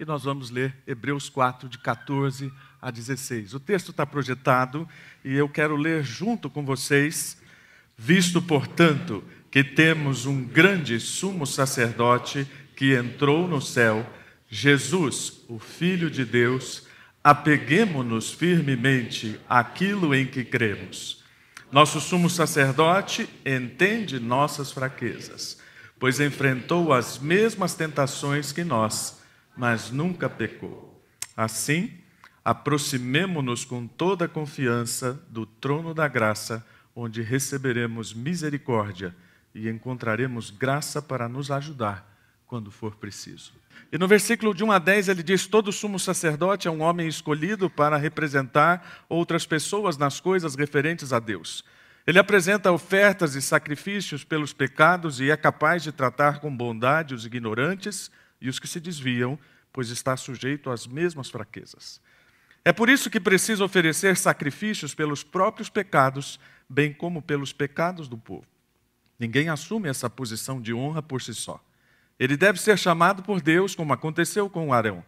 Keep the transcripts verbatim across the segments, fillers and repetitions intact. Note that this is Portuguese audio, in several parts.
e nós vamos ler Hebreus quatro, de quatorze a dezesseis. O texto está projetado e eu quero ler junto com vocês. Visto, portanto, que temos um grande sumo sacerdote que entrou no céu, Jesus, o Filho de Deus, apeguemo-nos firmemente àquilo em que cremos. Nosso sumo sacerdote entende nossas fraquezas, pois enfrentou as mesmas tentações que nós, mas nunca pecou. Assim, aproximemo-nos com toda a confiança do trono da graça, onde receberemos misericórdia e encontraremos graça para nos ajudar quando for preciso. E no versículo de um a dez ele diz: todo sumo sacerdote é um homem escolhido para representar outras pessoas nas coisas referentes a Deus. Ele apresenta ofertas e sacrifícios pelos pecados e é capaz de tratar com bondade os ignorantes e os que se desviam, pois está sujeito às mesmas fraquezas. É por isso que precisa oferecer sacrifícios pelos próprios pecados, bem como pelos pecados do povo. Ninguém assume essa posição de honra por si só. Ele deve ser chamado por Deus, como aconteceu com Arão.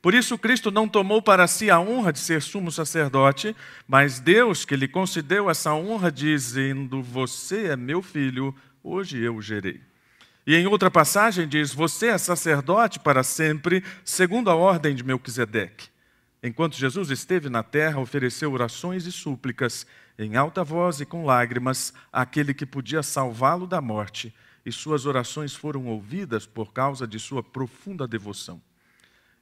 Por isso, Cristo não tomou para si a honra de ser sumo sacerdote, mas Deus, que lhe concedeu essa honra, dizendo: você é meu filho, hoje eu o gerei. E em outra passagem diz: você é sacerdote para sempre, segundo a ordem de Melquisedeque. Enquanto Jesus esteve na terra, ofereceu orações e súplicas, em alta voz e com lágrimas, àquele que podia salvá-lo da morte, e suas orações foram ouvidas por causa de sua profunda devoção.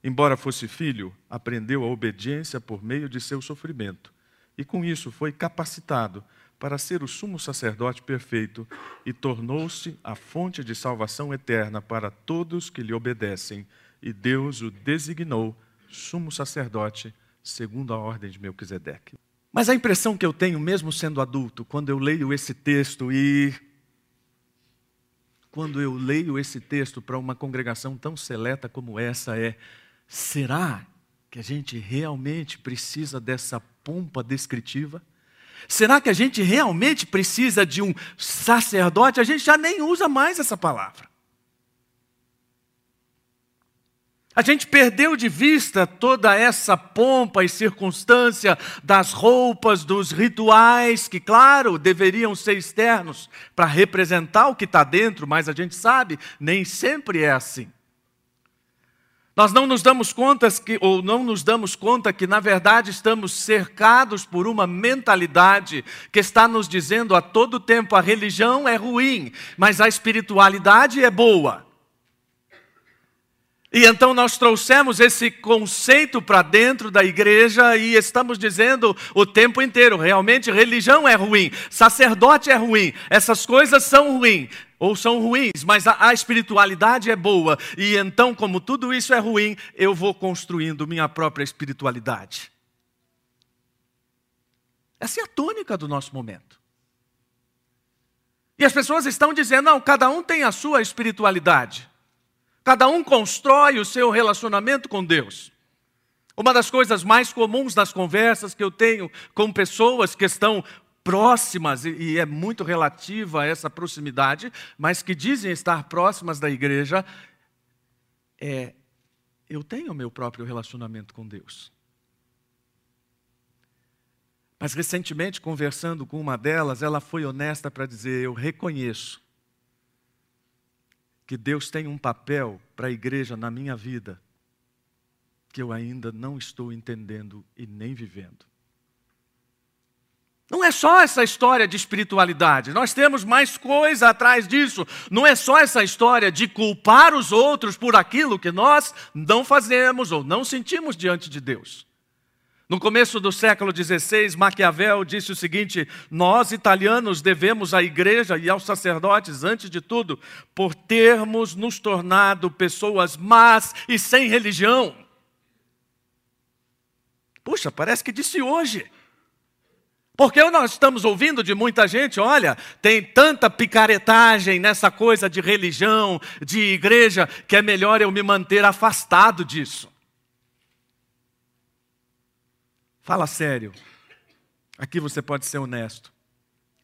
Embora fosse filho, aprendeu a obediência por meio de seu sofrimento, e com isso foi capacitado para ser o sumo sacerdote perfeito e tornou-se a fonte de salvação eterna para todos que lhe obedecem, e Deus o designou sumo sacerdote segundo a ordem de Melquisedeque. Mas a impressão que eu tenho, mesmo sendo adulto, quando eu leio esse texto e... Quando eu leio esse texto para uma congregação tão seleta como essa é: será que a gente realmente precisa dessa pompa descritiva? Será que a gente realmente precisa de um sacerdote? A gente já nem usa mais essa palavra. A gente perdeu de vista toda essa pompa e circunstância das roupas, dos rituais, que, claro, deveriam ser externos para representar o que está dentro, mas a gente sabe, nem sempre é assim. Nós não nos damos conta que, ou não nos damos conta que, na verdade, estamos cercados por uma mentalidade que está nos dizendo a todo tempo: a religião é ruim, mas a espiritualidade é boa. E então nós trouxemos esse conceito para dentro da igreja e estamos dizendo o tempo inteiro: realmente religião é ruim, sacerdote é ruim, essas coisas são ruins, ou são ruins, mas a, a espiritualidade é boa. E então, como tudo isso é ruim, eu vou construindo minha própria espiritualidade. Essa é a tônica do nosso momento. E as pessoas estão dizendo: não, cada um tem a sua espiritualidade. Cada um constrói o seu relacionamento com Deus. Uma das coisas mais comuns nas conversas que eu tenho com pessoas que estão próximas, e é muito relativa a essa proximidade, mas que dizem estar próximas da igreja, é: eu tenho o meu próprio relacionamento com Deus. Mas recentemente, conversando com uma delas, ela foi honesta para dizer: eu reconheço que Deus tem um papel para a igreja na minha vida que eu ainda não estou entendendo e nem vivendo. Não é só essa história de espiritualidade, nós temos mais coisa atrás disso. Não é só essa história de culpar os outros por aquilo que nós não fazemos ou não sentimos diante de Deus. No começo do século dezesseis, Maquiavel disse o seguinte: nós, italianos, devemos à igreja e aos sacerdotes, antes de tudo, por termos nos tornado pessoas más e sem religião. Puxa, parece que disse hoje. Porque nós estamos ouvindo de muita gente: olha, tem tanta picaretagem nessa coisa de religião, de igreja, que é melhor eu me manter afastado disso. Fala sério, aqui você pode ser honesto.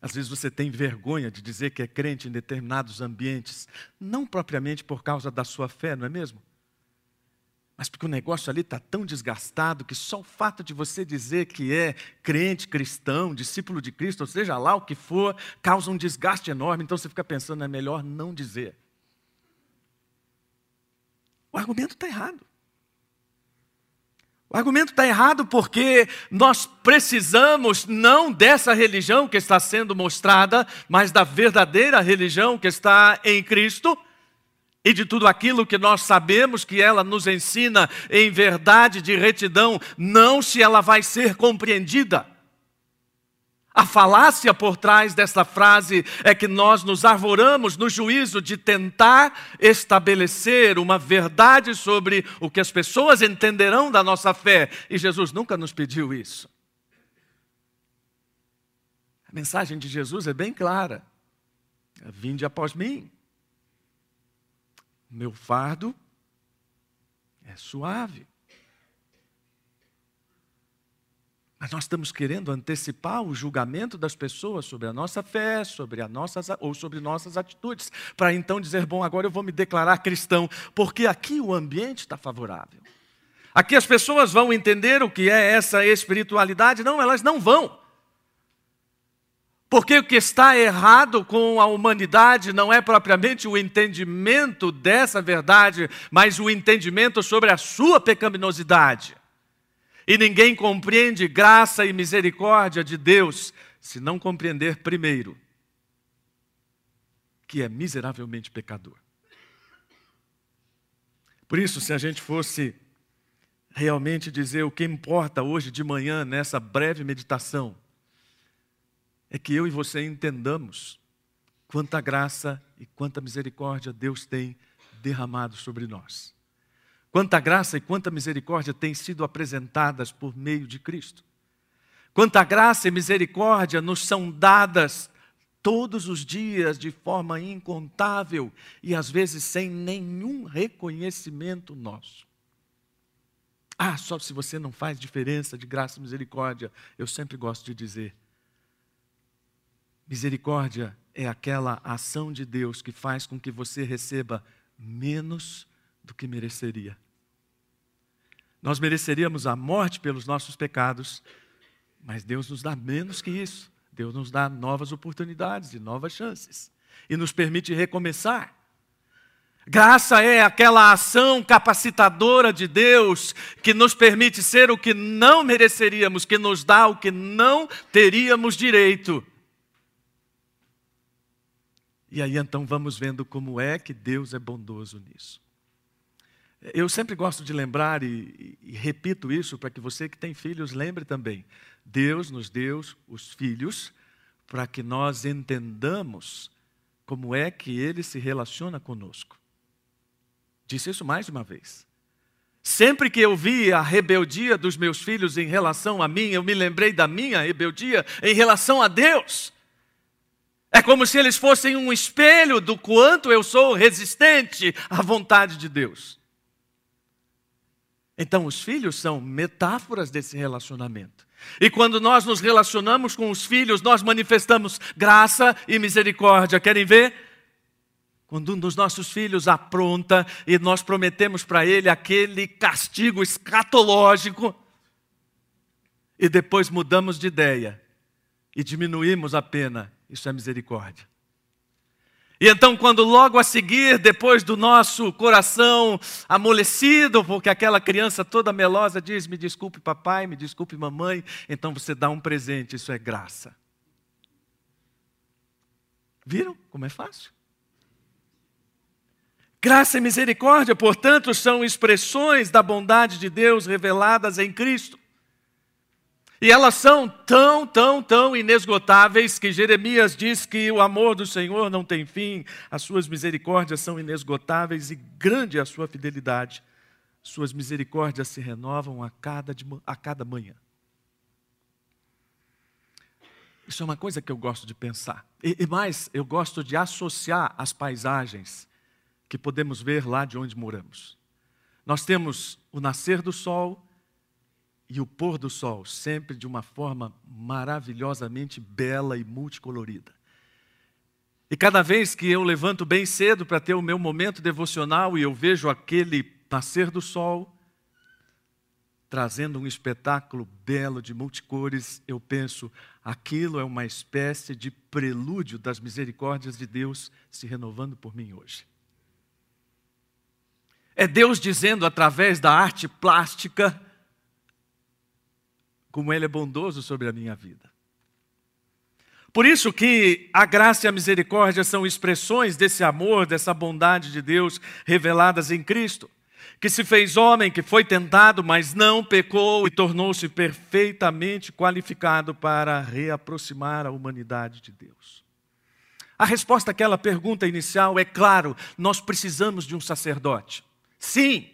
Às vezes você tem vergonha de dizer que é crente em determinados ambientes, não propriamente por causa da sua fé, não é mesmo? mas porque o negócio ali está tão desgastado que só o fato de você dizer que é crente, cristão, discípulo de Cristo, ou seja lá o que for, causa um desgaste enorme. Então você fica pensando, é melhor não dizer. O argumento está errado. O argumento está errado porque nós precisamos não dessa religião que está sendo mostrada, mas da verdadeira religião que está em Cristo e de tudo aquilo que nós sabemos que ela nos ensina em verdade de retidão, não se ela vai ser compreendida. A falácia por trás dessa frase é que nós nos arvoramos no juízo de tentar estabelecer uma verdade sobre o que as pessoas entenderão da nossa fé. E Jesus nunca nos pediu isso. A mensagem de Jesus é bem clara. Vinde após mim. Meu fardo é suave. Mas nós estamos querendo antecipar o julgamento das pessoas sobre a nossa fé, sobre a nossas, ou sobre nossas atitudes, para então dizer, bom, agora eu vou me declarar cristão, porque aqui o ambiente está favorável. Aqui as pessoas vão entender o que é essa espiritualidade. Não, elas não vão. Porque o que está errado com a humanidade não é propriamente o entendimento dessa verdade, mas o entendimento sobre a sua pecaminosidade. E ninguém compreende graça e misericórdia de Deus se não compreender primeiro que é miseravelmente pecador. Por isso, se a gente fosse realmente dizer o que importa hoje de manhã nessa breve meditação, é que eu e você entendamos quanta graça e quanta misericórdia Deus tem derramado sobre nós. Quanta graça e quanta misericórdia têm sido apresentadas por meio de Cristo. Quanta graça e misericórdia nos são dadas todos os dias de forma incontável e às vezes sem nenhum reconhecimento nosso. Ah, só se você não faz diferença de graça e misericórdia, eu sempre gosto de dizer. Misericórdia é aquela ação de Deus que faz com que você receba menos do que mereceria. Nós mereceríamos a morte pelos nossos pecados, mas Deus nos dá menos que isso. Deus nos dá novas oportunidades e novas chances e nos permite recomeçar. Graça é aquela ação capacitadora de Deus que nos permite ser o que não mereceríamos, que nos dá o que não teríamos direito. E aí então vamos vendo como é que Deus é bondoso nisso. Eu sempre gosto de lembrar, e, e, e repito isso para que você que tem filhos lembre também. Deus nos deu os filhos para que nós entendamos como é que Ele se relaciona conosco. Disse isso mais de uma vez. Sempre que eu vi a rebeldia dos meus filhos em relação a mim, eu me lembrei da minha rebeldia em relação a Deus. É como se eles fossem um espelho do quanto eu sou resistente à vontade de Deus. Então, os filhos são metáforas desse relacionamento. E quando nós nos relacionamos com os filhos, nós manifestamos graça e misericórdia. Querem ver? Quando um dos nossos filhos apronta e nós prometemos para ele aquele castigo escatológico, e depois mudamos de ideia e diminuímos a pena, isso é misericórdia. E então, quando logo a seguir, depois do nosso coração amolecido, porque aquela criança toda melosa diz, me desculpe papai, me desculpe mamãe, então você dá um presente, isso é graça. Viram como é fácil? Graça e misericórdia, portanto, são expressões da bondade de Deus reveladas em Cristo. E elas são tão, tão, tão inesgotáveis que Jeremias diz que o amor do Senhor não tem fim, as suas misericórdias são inesgotáveis e grande é a sua fidelidade. Suas misericórdias se renovam a cada, a cada manhã. Isso é uma coisa que eu gosto de pensar. E, e mais, eu gosto de associar as paisagens que podemos ver lá de onde moramos. Nós temos o nascer do sol e o pôr do sol, sempre de uma forma maravilhosamente bela e multicolorida. E cada vez que eu levanto bem cedo para ter o meu momento devocional e eu vejo aquele nascer do sol, trazendo um espetáculo belo de multicores, eu penso, aquilo é uma espécie de prelúdio das misericórdias de Deus se renovando por mim hoje. É Deus dizendo através da arte plástica como Ele é bondoso sobre a minha vida. Por isso que a graça e a misericórdia são expressões desse amor, dessa bondade de Deus reveladas em Cristo, que se fez homem, que foi tentado, mas não pecou e tornou-se perfeitamente qualificado para reaproximar a humanidade de Deus. A resposta àquela pergunta inicial é claro, nós precisamos de um sacerdote. Sim,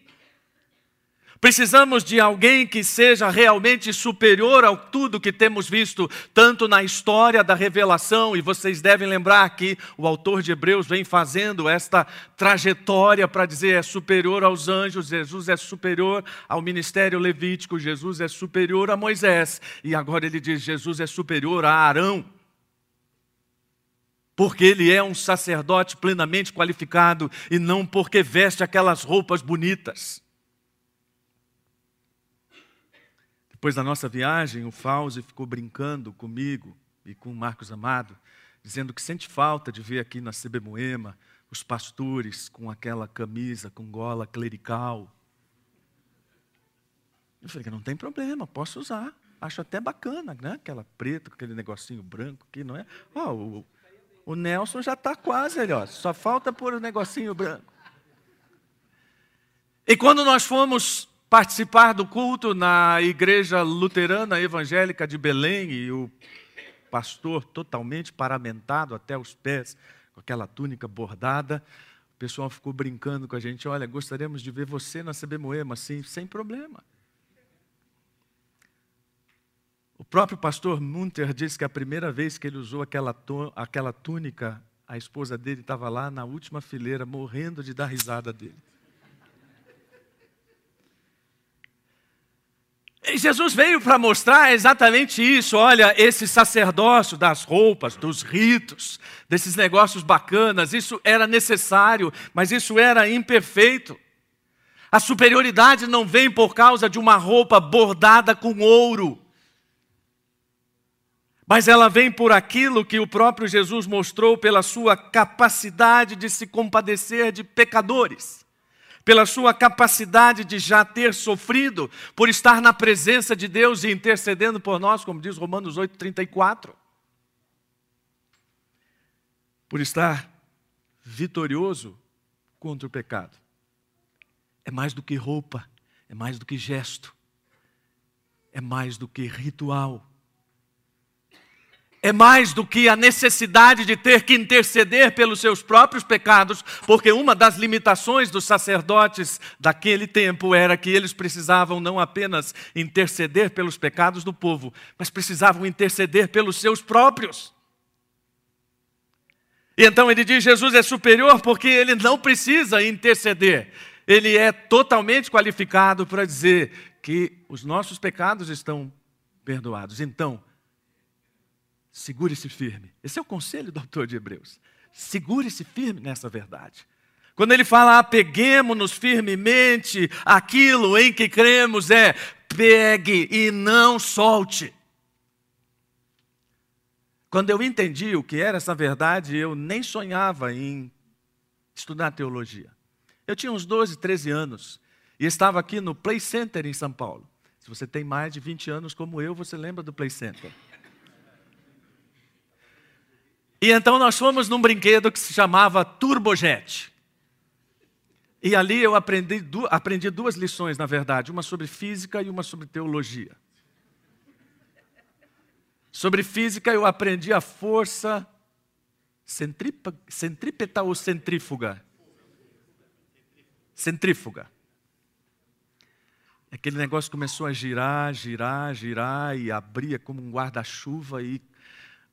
precisamos de alguém que seja realmente superior ao tudo que temos visto, tanto na história da revelação, e vocês devem lembrar que o autor de Hebreus vem fazendo esta trajetória para dizer é superior aos anjos, Jesus é superior ao ministério levítico, Jesus é superior a Moisés, e agora ele diz Jesus é superior a Arão, porque ele é um sacerdote plenamente qualificado e não porque veste aquelas roupas bonitas. Depois da nossa viagem, o Fauzi ficou brincando comigo e com o Marcos Amado, dizendo que sente falta de ver aqui na C B Moema os pastores com aquela camisa, com gola clerical. Eu falei que não tem problema, posso usar. Acho até bacana, né? Aquela preta, aquele negocinho branco aqui, não é? Oh, o, o Nelson já está quase ali, ó. Só falta pôr o negocinho branco. E quando nós fomos participar do culto na igreja luterana evangélica de Belém, e o pastor totalmente paramentado até os pés, com aquela túnica bordada, o pessoal ficou brincando com a gente, olha, gostaríamos de ver você na C B Moema, assim, sem problema. O próprio pastor Münter disse que a primeira vez que ele usou aquela, aquela túnica, a esposa dele estava lá na última fileira, morrendo de dar risada dele. Jesus veio para mostrar exatamente isso, olha, esse sacerdócio das roupas, dos ritos, desses negócios bacanas, isso era necessário, mas isso era imperfeito. A superioridade não vem por causa de uma roupa bordada com ouro, mas ela vem por aquilo que o próprio Jesus mostrou pela sua capacidade de se compadecer de pecadores, pela sua capacidade de já ter sofrido, por estar na presença de Deus e intercedendo por nós, como diz Romanos oito, trinta e quatro. Por estar vitorioso contra o pecado. É mais do que roupa, é mais do que gesto, é mais do que ritual. É mais do que a necessidade de ter que interceder pelos seus próprios pecados, porque uma das limitações dos sacerdotes daquele tempo era que eles precisavam não apenas interceder pelos pecados do povo, mas precisavam interceder pelos seus próprios. E então ele diz, Jesus é superior porque ele não precisa interceder. Ele é totalmente qualificado para dizer que os nossos pecados estão perdoados. Então, segure-se firme. Esse é o conselho do autor de Hebreus. Segure-se firme nessa verdade. Quando ele fala, apeguemo-nos firmemente àquilo em que cremos, é pegue e não solte. Quando eu entendi o que era essa verdade, eu nem sonhava em estudar teologia. Eu tinha uns doze, treze anos e estava aqui no Play Center em São Paulo. Se você tem mais de vinte anos como eu, você lembra do Play Center. E então nós fomos num brinquedo que se chamava Turbojet. E ali eu aprendi, du- aprendi duas lições, na verdade, uma sobre física e uma sobre teologia. Sobre física eu aprendi a força centrípeta, centrípeta ou centrífuga? Centrífuga. Aquele negócio começou a girar, girar, girar e abria como um guarda-chuva e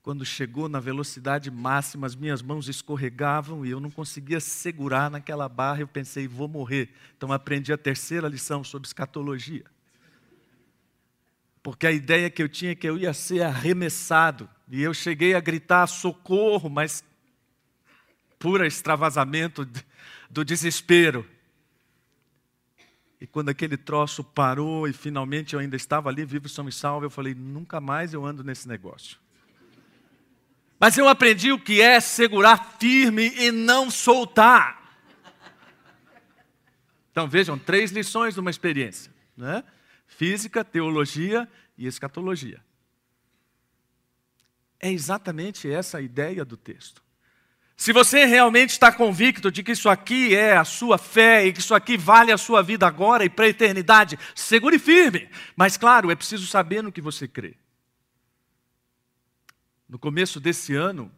quando chegou na velocidade máxima, as minhas mãos escorregavam e eu não conseguia segurar naquela barra. Eu pensei, vou morrer. Então aprendi a terceira lição sobre escatologia. Porque a ideia que eu tinha é que eu ia ser arremessado. E eu cheguei a gritar, socorro, mas pura extravasamento do desespero. E quando aquele troço parou e finalmente eu ainda estava ali, vivo, são e salvo, eu falei, nunca mais eu ando nesse negócio. Mas eu aprendi o que é segurar firme e não soltar. Então vejam, três lições de uma experiência, né? Física, teologia e escatologia. É exatamente essa a ideia do texto. Se você realmente está convicto de que isso aqui é a sua fé e que isso aqui vale a sua vida agora e para a eternidade, segure firme. Mas, claro, é preciso saber no que você crê. No começo desse ano,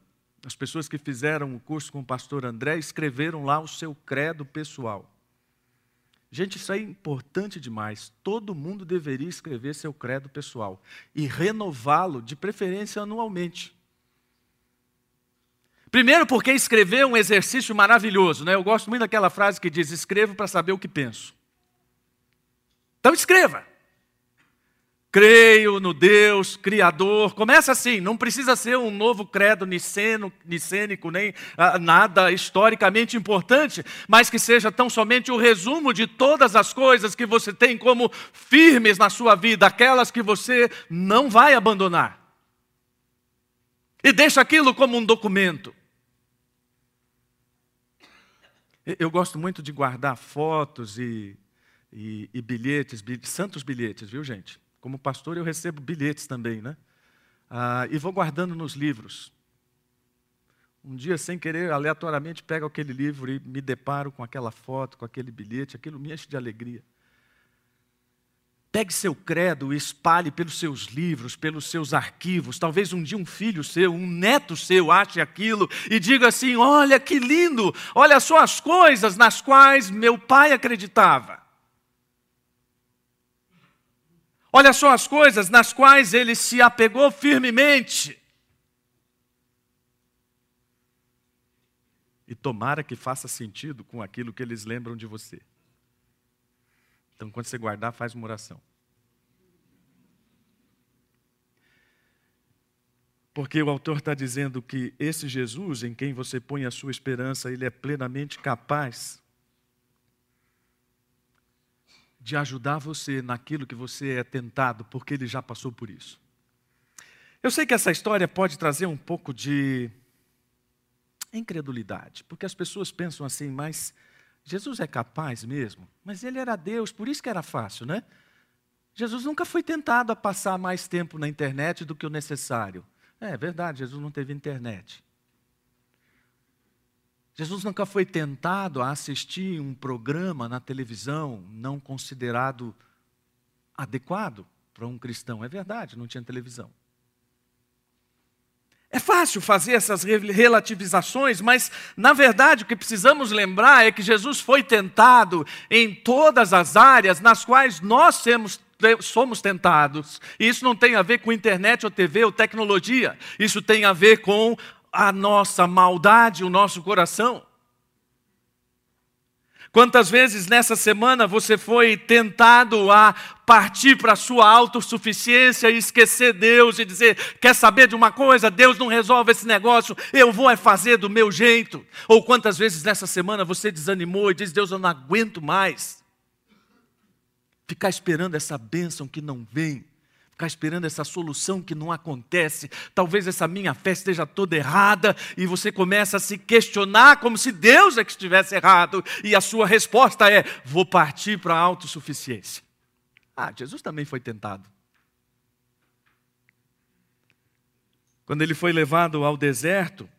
as pessoas que fizeram o curso com o pastor André escreveram lá o seu credo pessoal. Gente, isso é importante demais. Todo mundo deveria escrever seu credo pessoal e renová-lo, de preferência, anualmente. Primeiro, porque escrever é um exercício maravilhoso, né? Eu gosto muito daquela frase que diz, escrevo para saber o que penso. Então escreva. Creio no Deus Criador. Começa assim, não precisa ser um novo credo niceno, nicênico, nem ah, nada historicamente importante, mas que seja tão somente o resumo de todas as coisas que você tem como firmes na sua vida, aquelas que você não vai abandonar. E deixa aquilo como um documento. Eu gosto muito de guardar fotos e, e, e bilhetes, bilhetes, santos bilhetes, viu, gente? Como pastor, eu recebo bilhetes também, né? Ah, e vou guardando nos livros. Um dia, sem querer, aleatoriamente, pego aquele livro e me deparo com aquela foto, com aquele bilhete, aquilo me enche de alegria. Pegue seu credo e espalhe pelos seus livros, pelos seus arquivos. Talvez um dia um filho seu, um neto seu, ache aquilo e diga assim, olha que lindo, olha só as coisas nas quais meu pai acreditava. Olha só as coisas nas quais ele se apegou firmemente. E tomara que faça sentido com aquilo que eles lembram de você. Então, quando você guardar, faz uma oração. Porque o autor está dizendo que esse Jesus, em quem você põe a sua esperança, ele é plenamente capaz de ajudar você naquilo que você é tentado, porque ele já passou por isso. Eu sei que essa história pode trazer um pouco de incredulidade, porque as pessoas pensam assim, mas Jesus é capaz mesmo? Mas ele era Deus, por isso que era fácil, né? Jesus nunca foi tentado a passar mais tempo na internet do que o necessário. É verdade, Jesus não teve internet. Jesus nunca foi tentado a assistir um programa na televisão não considerado adequado para um cristão. É verdade, não tinha televisão. É fácil fazer essas relativizações, mas, na verdade, o que precisamos lembrar é que Jesus foi tentado em todas as áreas nas quais nós temos somos tentados. E isso não tem a ver com internet ou T V ou tecnologia. Isso tem a ver com a nossa maldade, o nosso coração. Quantas vezes nessa semana você foi tentado a partir para a sua autossuficiência e esquecer Deus e dizer, quer saber de uma coisa? Deus não resolve esse negócio, eu vou é fazer do meu jeito. Ou quantas vezes nessa semana você desanimou e diz, Deus, eu não aguento mais. Ficar esperando essa bênção que não vem. Ficar esperando essa solução que não acontece. Talvez essa minha fé esteja toda errada e você começa a se questionar como se Deus é que estivesse errado. E a sua resposta é, vou partir para a autossuficiência. Ah, Jesus também foi tentado. Quando ele foi levado ao deserto,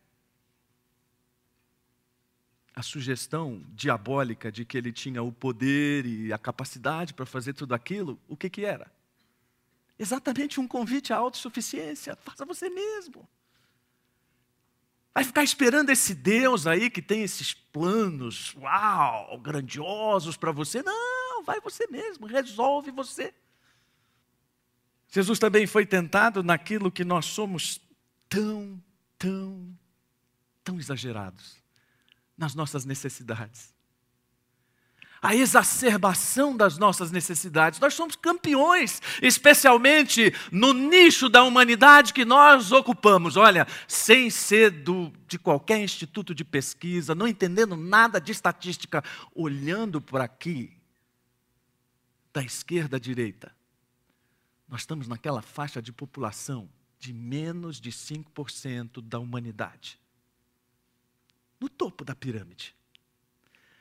a sugestão diabólica de que ele tinha o poder e a capacidade para fazer tudo aquilo, o que que era? Exatamente um convite à autossuficiência. Faça você mesmo. Vai ficar esperando esse Deus aí que tem esses planos, uau, grandiosos para você. Não, vai você mesmo, resolve você. Jesus também foi tentado naquilo que nós somos tão, tão, tão exagerados. Nas nossas necessidades. A exacerbação das nossas necessidades. Nós somos campeões, especialmente no nicho da humanidade que nós ocupamos. Olha, sem ser do, de qualquer instituto de pesquisa, não entendendo nada de estatística, olhando por aqui, da esquerda à direita, nós estamos naquela faixa de população de menos de cinco por cento da humanidade. No topo da pirâmide.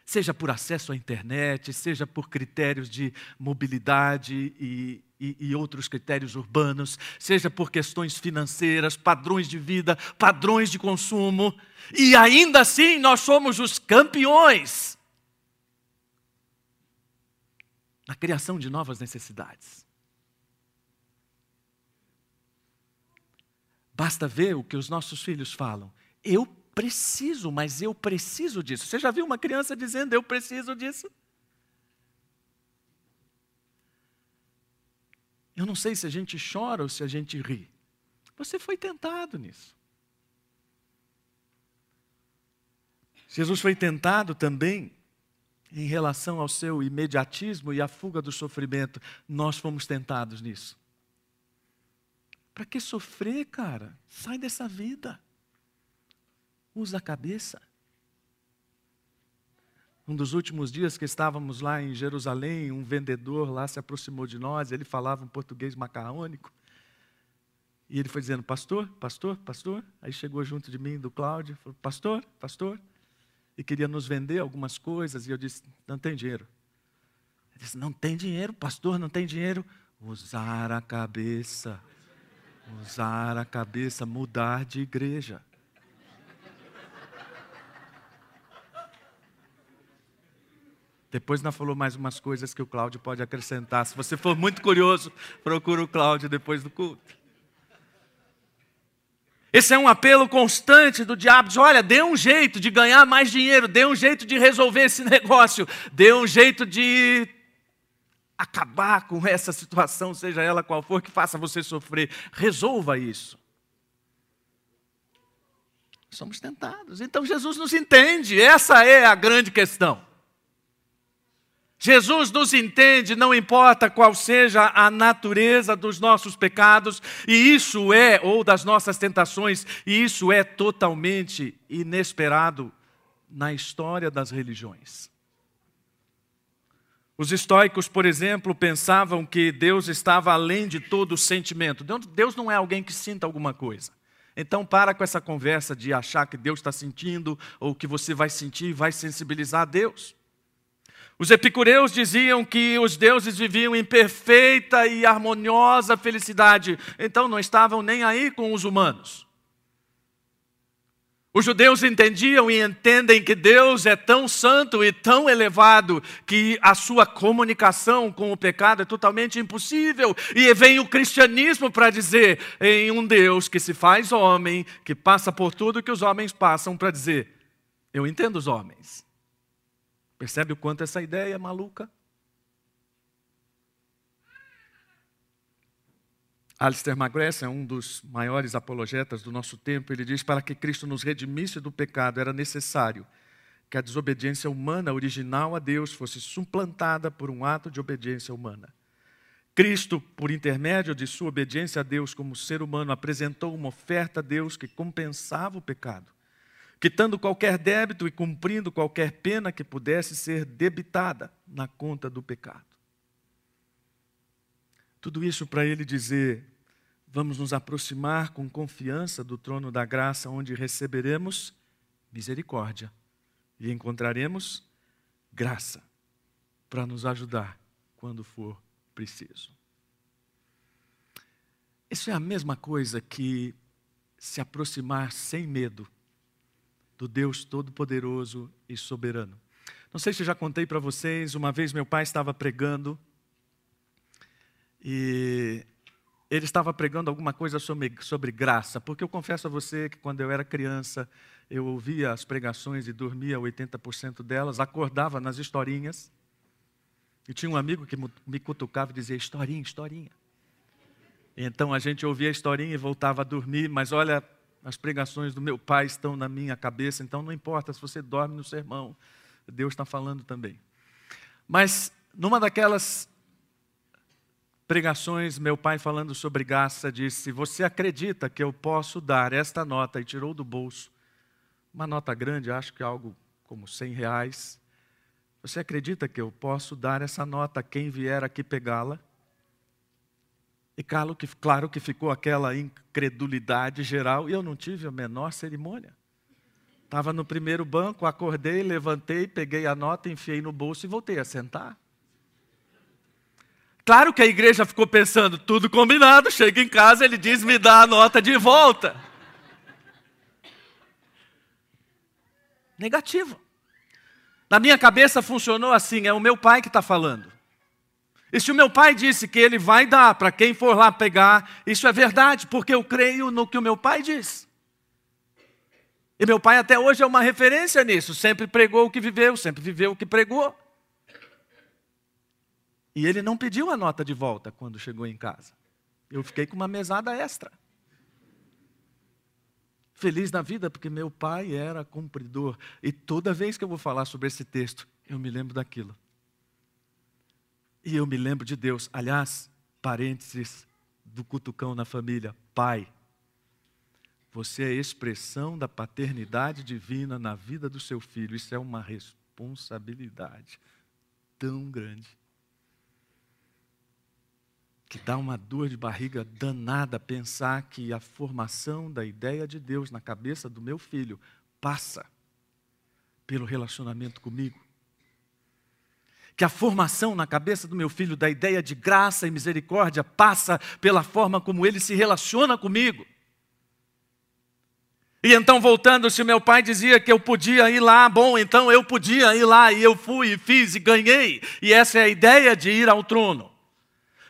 Seja por acesso à internet, seja por critérios de mobilidade e, e, e outros critérios urbanos, seja por questões financeiras, padrões de vida, padrões de consumo. E ainda assim nós somos os campeões na criação de novas necessidades. Basta ver o que os nossos filhos falam. Eu preciso, mas eu preciso disso. Você já viu uma criança dizendo, eu preciso disso? Eu não sei se a gente chora ou se a gente ri. Você foi tentado nisso. Jesus foi tentado também em relação ao seu imediatismo e à fuga do sofrimento. Nós fomos tentados nisso. Para que sofrer, cara? Sai dessa vida. Usa a cabeça. Um dos últimos dias que estávamos lá em Jerusalém, um vendedor lá se aproximou de nós, ele falava um português macarrônico. E ele foi dizendo, pastor, pastor, pastor. Aí chegou junto de mim, e do Cláudio, falou, pastor, pastor. E queria nos vender algumas coisas, e eu disse, não tem dinheiro. Ele disse, não tem dinheiro, pastor, não tem dinheiro. Usar a cabeça. Usar a cabeça, mudar de igreja. Depois ainda falou mais umas coisas que o Cláudio pode acrescentar. Se você for muito curioso, procura o Cláudio depois do culto. Esse é um apelo constante do diabo. Diz, olha, dê um jeito de ganhar mais dinheiro, dê um jeito de resolver esse negócio, dê um jeito de... acabar com essa situação, seja ela qual for, que faça você sofrer. Resolva isso. Somos tentados. Então Jesus nos entende. Essa é a grande questão. Jesus nos entende, não importa qual seja a natureza dos nossos pecados, e isso é, ou das nossas tentações, e isso é totalmente inesperado na história das religiões. Os estoicos, por exemplo, pensavam que Deus estava além de todo o sentimento. Deus não é alguém que sinta alguma coisa. Então, para com essa conversa de achar que Deus está sentindo, ou que você vai sentir e vai sensibilizar a Deus. Os epicureus diziam que os deuses viviam em perfeita e harmoniosa felicidade. Então, não estavam nem aí com os humanos. Os judeus entendiam e entendem que Deus é tão santo e tão elevado que a sua comunicação com o pecado é totalmente impossível. E vem o cristianismo para dizer em um Deus que se faz homem, que passa por tudo que os homens passam, para dizer, eu entendo os homens. Percebe o quanto essa ideia é maluca? Alister McGrath é um dos maiores apologetas do nosso tempo. Ele diz, para que Cristo nos redimisse do pecado, era necessário que a desobediência humana original a Deus fosse suplantada por um ato de obediência humana. Cristo, por intermédio de sua obediência a Deus como ser humano, apresentou uma oferta a Deus que compensava o pecado, quitando qualquer débito e cumprindo qualquer pena que pudesse ser debitada na conta do pecado. Tudo isso para ele dizer, vamos nos aproximar com confiança do trono da graça, onde receberemos misericórdia e encontraremos graça para nos ajudar quando for preciso. Isso é a mesma coisa que se aproximar sem medo do Deus Todo-Poderoso e Soberano. Não sei se eu já contei para vocês, uma vez meu pai estava pregando, e ele estava pregando alguma coisa sobre, sobre graça, porque eu confesso a você que quando eu era criança, eu ouvia as pregações e dormia oitenta por cento delas, acordava nas historinhas, e tinha um amigo que me cutucava e dizia, historinha, historinha. E então a gente ouvia a historinha e voltava a dormir, mas olha, as pregações do meu pai estão na minha cabeça, então não importa se você dorme no sermão, Deus está falando também. Mas numa daquelas pregações, meu pai falando sobre graça, disse, você acredita que eu posso dar esta nota? E tirou do bolso uma nota grande, acho que algo como cem reais. Você acredita que eu posso dar essa nota a quem vier aqui pegá-la? E claro que, claro que ficou aquela incredulidade geral, e eu não tive a menor cerimônia. Estava no primeiro banco, acordei, levantei, peguei a nota, enfiei no bolso e voltei a sentar. Claro que a igreja ficou pensando, tudo combinado, chega em casa, ele diz, me dá a nota de volta. Negativo. Na minha cabeça funcionou assim, é o meu pai que está falando. E se o meu pai disse que ele vai dar para quem for lá pegar, isso é verdade, porque eu creio no que o meu pai diz. E meu pai até hoje é uma referência nisso, sempre pregou o que viveu, sempre viveu o que pregou. E ele não pediu a nota de volta quando chegou em casa. Eu fiquei com uma mesada extra. Feliz na vida, porque meu pai era cumpridor. E toda vez que eu vou falar sobre esse texto, eu me lembro daquilo. E eu me lembro de Deus. Aliás, parênteses do cutucão na família. Pai, você é a expressão da paternidade divina na vida do seu filho. Isso é uma responsabilidade tão grande, que dá uma dor de barriga danada pensar que a formação da ideia de Deus na cabeça do meu filho passa pelo relacionamento comigo. Que a formação na cabeça do meu filho da ideia de graça e misericórdia passa pela forma como ele se relaciona comigo. E então, voltando, se meu pai dizia que eu podia ir lá, bom, então eu podia ir lá, e eu fui, e fiz, e ganhei. E essa é a ideia de ir ao trono.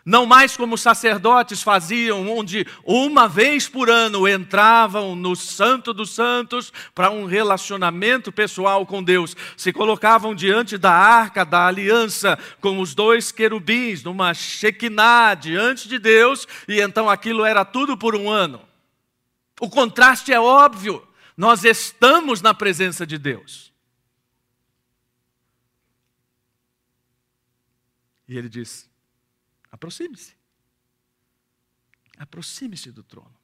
Não mais como os sacerdotes faziam, onde uma vez por ano entravam no Santo dos Santos para um relacionamento pessoal com Deus. Se colocavam diante da arca da aliança com os dois querubins, numa Shekinah diante de Deus, e então aquilo era tudo por um ano. O contraste é óbvio, nós estamos na presença de Deus. E ele diz... Aproxime-se. Aproxime-se do trono.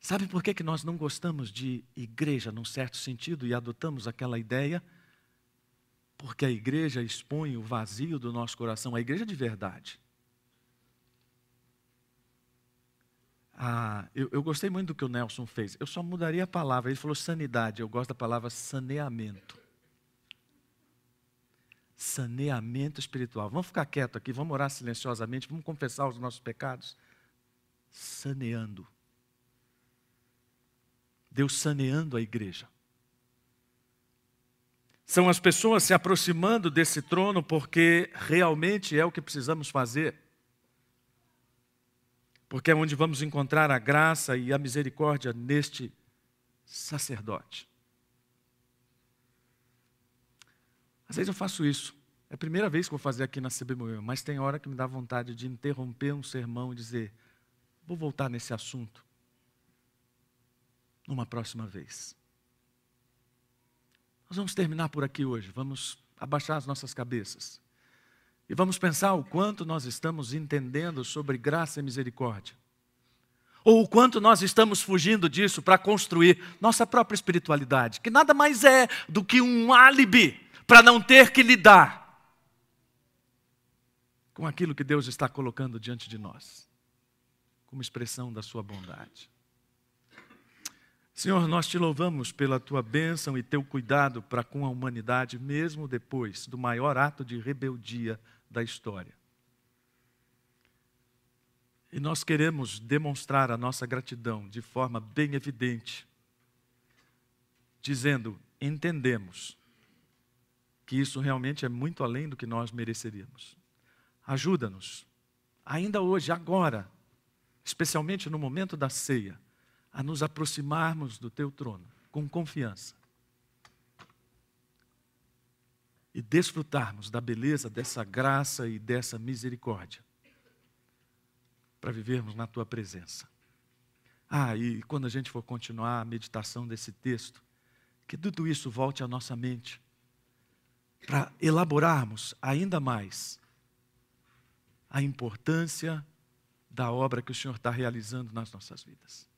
Sabe por que que nós não gostamos de igreja, num certo sentido, e adotamos aquela ideia? Porque a igreja expõe o vazio do nosso coração, a igreja de verdade. Ah, eu, eu gostei muito do que o Nelson fez. Eu só mudaria a palavra. Ele falou sanidade, eu gosto da palavra saneamento. Saneamento espiritual. Vamos ficar quieto aqui, vamos orar silenciosamente, vamos confessar os nossos pecados. Saneando. Deus saneando a igreja. São as pessoas se aproximando desse trono porque realmente é o que precisamos fazer. Porque é onde vamos encontrar a graça e a misericórdia neste sacerdote. Às vezes eu faço isso, é a primeira vez que eu vou fazer aqui na C B Moema, mas tem hora que me dá vontade de interromper um sermão e dizer, vou voltar nesse assunto numa próxima vez. Nós vamos terminar por aqui hoje, vamos abaixar as nossas cabeças e vamos pensar o quanto nós estamos entendendo sobre graça e misericórdia, ou o quanto nós estamos fugindo disso para construir nossa própria espiritualidade, que nada mais é do que um álibi para não ter que lidar com aquilo que Deus está colocando diante de nós, como expressão da sua bondade. Senhor, nós te louvamos pela tua bênção e teu cuidado para com a humanidade, mesmo depois do maior ato de rebeldia da história. E nós queremos demonstrar a nossa gratidão de forma bem evidente, dizendo, entendemos que isso realmente é muito além do que nós mereceríamos. Ajuda-nos, ainda hoje, agora, especialmente no momento da ceia, a nos aproximarmos do teu trono com confiança e desfrutarmos da beleza dessa graça e dessa misericórdia para vivermos na tua presença. Ah, e quando a gente for continuar a meditação desse texto, que tudo isso volte à nossa mente, para elaborarmos ainda mais a importância da obra que o Senhor está realizando nas nossas vidas.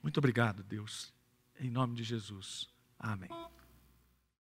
Muito obrigado, Deus. Em nome de Jesus. Amém.